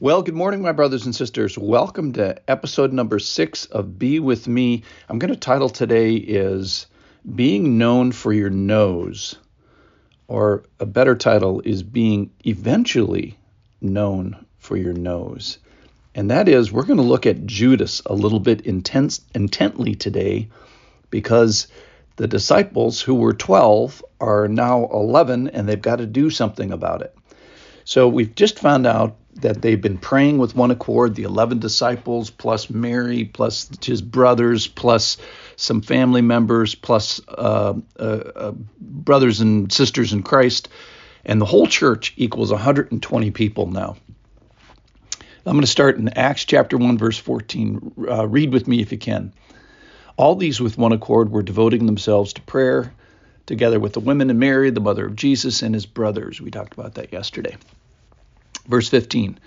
Well, good morning, my brothers and sisters. Welcome to episode number 6 of Be With Me. I'm going to title today is Being Known for Your Nose, or a better title is Being Eventually Known for Your Nose. And that is, we're going to look at Judas a little bit intently today, because the disciples, who were 12, are now 11, and they've got to do something about it. So we've just found out that they've been praying with one accord, the 11 disciples, plus Mary, plus his brothers, plus some family members, plus brothers and sisters in Christ. And the whole church equals 120 people now. I'm going to start in Acts chapter 1, verse 14. Read with me if you can. All these with one accord were devoting themselves to prayer, together with the women and Mary, the mother of Jesus, and his brothers. We talked about that yesterday. Verse 15,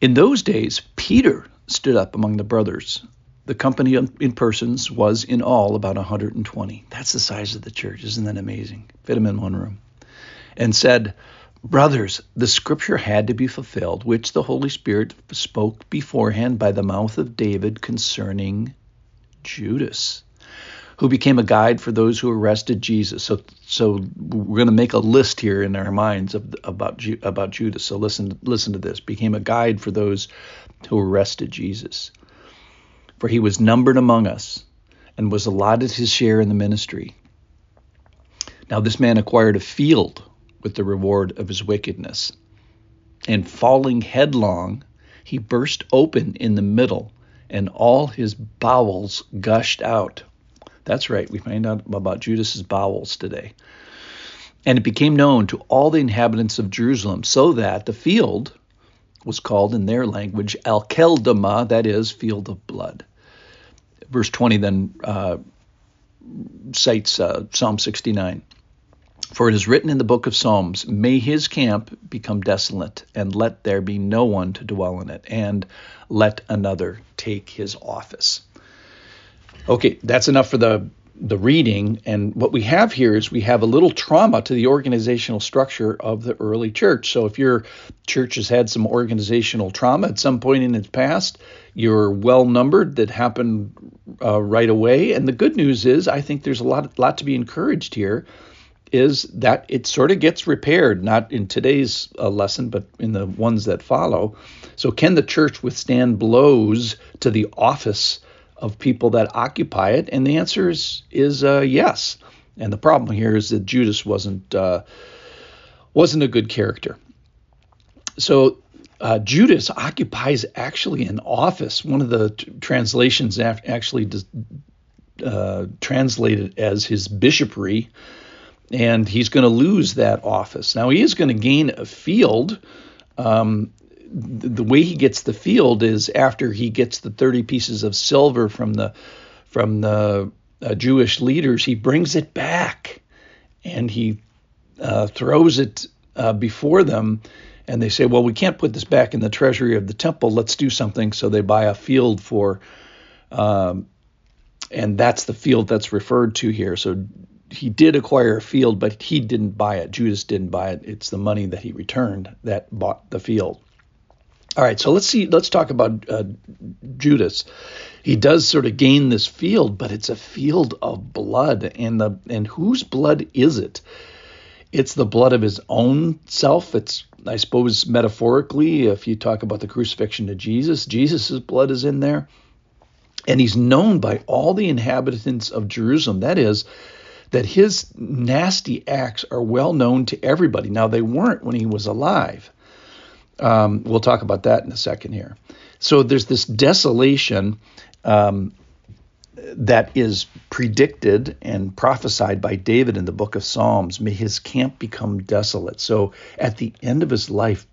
in those days, Peter stood up among the brothers. The company in persons was in all about 120. That's the size of the church. Isn't that amazing? Fit them in one room. And said, brothers, the scripture had to be fulfilled, which the Holy Spirit spoke beforehand by the mouth of David concerning Judas, who became a guide for those who arrested Jesus. So we're going to make a list here in our minds about Judas. So listen to this. Became a guide for those who arrested Jesus. For he was numbered among us and was allotted his share in the ministry. Now this man acquired a field with the reward of his wickedness. And falling headlong, he burst open in the middle, and all his bowels gushed out. That's right, we find out about Judas's bowels today. And it became known to all the inhabitants of Jerusalem, so that the field was called in their language al-keldama, that is, field of blood. Verse 20 then cites Psalm 69. For it is written in the book of Psalms, may his camp become desolate, and let there be no one to dwell in it, and let another take his office. Okay, that's enough for the reading, and what we have here is we have a little trauma to the organizational structure of the early church. So if your church has had some organizational trauma at some point in its past, you're well-numbered, that happened right away. And the good news is, I think there's a lot to be encouraged here, is that it sort of gets repaired, not in today's lesson, but in the ones that follow. So can the church withstand blows to the office of people that occupy it? And the answer is yes. And the problem here is that Judas wasn't a good character. So Judas occupies actually an office. One of the translations actually translated as his bishopry, and he's going to lose that office. Now he is going to gain a field. The way he gets the field is after he gets the 30 pieces of silver from the Jewish leaders. He brings it back, and he throws it before them, and they say, well, we can't put this back in the treasury of the temple. Let's do something. So they buy a field and that's the field that's referred to here. So he did acquire a field, but he didn't buy it. Judas didn't buy it. It's the money that he returned that bought the field. All right, so let's talk about Judas. He does sort of gain this field, but it's a field of blood, and whose blood is it? It's the blood of his own self. It's, I suppose, metaphorically, if you talk about the crucifixion of Jesus, Jesus's blood is in there, and he's known by all the inhabitants of Jerusalem. That is, that his nasty acts are well known to everybody. Now, they weren't when he was alive. We'll talk about that in a second here. So there's this desolation that is predicted and prophesied by David in the book of Psalms. May his camp become desolate. So at the end of his life,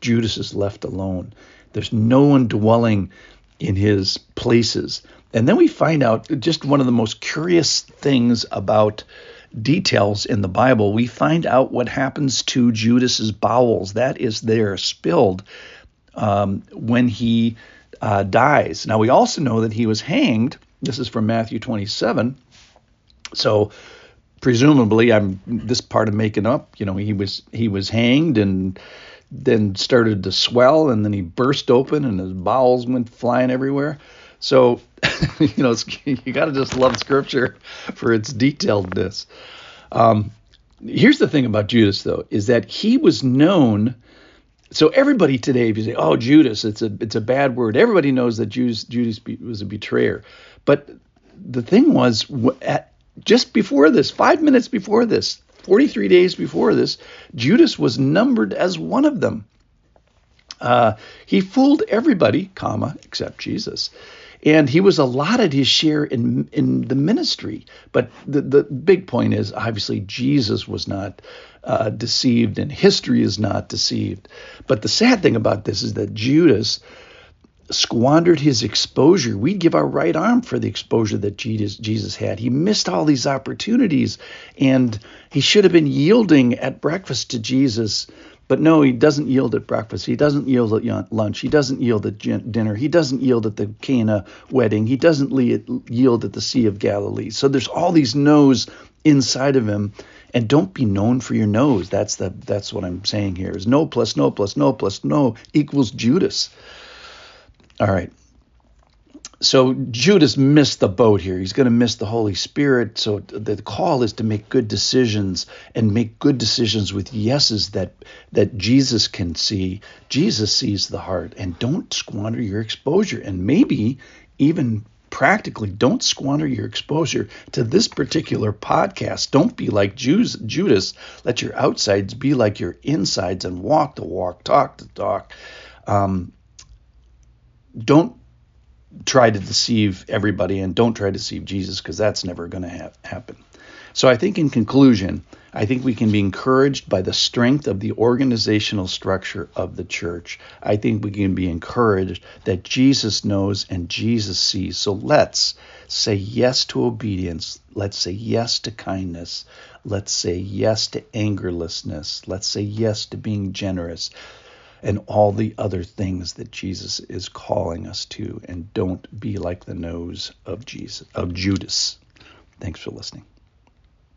Judas is left alone. There's no one dwelling in his places. And then we find out just one of the most curious things about details in the Bible. We find out what happens to Judas's bowels. That is, they are spilled when he dies. Now, we also know that he was hanged. This is from Matthew 27. So, presumably, I'm this part of making up. You know, he was hanged, and then started to swell, and then he burst open and his bowels went flying everywhere. So, you got to just love Scripture for its detailedness. Here's the thing about Judas, though, is that he was known. So everybody today, if you say, oh, Judas, it's a bad word. Everybody knows that Judas was a betrayer. But the thing was, just before this, 5 minutes before this, 43 days before this, Judas was numbered as one of them. He fooled everybody, except Jesus. And he was allotted his share in the ministry. But the big point is, obviously, Jesus was not deceived, and history is not deceived. But the sad thing about this is that Judas squandered his exposure. We'd give our right arm for the exposure that Jesus had. He missed all these opportunities, and he should have been yielding at breakfast to Jesus. But no, he doesn't yield at breakfast. He doesn't yield at lunch. He doesn't yield at dinner. He doesn't yield at the Cana wedding. He doesn't yield at the Sea of Galilee. So there's all these no's inside of him. And don't be known for your no's. That's what I'm saying here is no plus no plus no plus no equals Judas. All right. So Judas missed the boat here. He's going to miss the Holy Spirit. So the call is to make good decisions, and make good decisions with yeses that Jesus can see. Jesus sees the heart, and don't squander your exposure. And maybe even practically, don't squander your exposure to this particular podcast. Don't be like Judas. Let your outsides be like your insides, and walk the walk, talk the talk. Don't try to deceive everybody, and don't try to deceive Jesus, because that's never going to happen. So I think in conclusion, I think we can be encouraged by the strength of the organizational structure of the church. I think we can be encouraged that Jesus knows and Jesus sees. So let's say yes to obedience. Let's say yes to kindness. Let's say yes to angerlessness. Let's say yes to being generous, and all the other things that Jesus is calling us to. And don't be like the nose of Judas. Thanks for listening.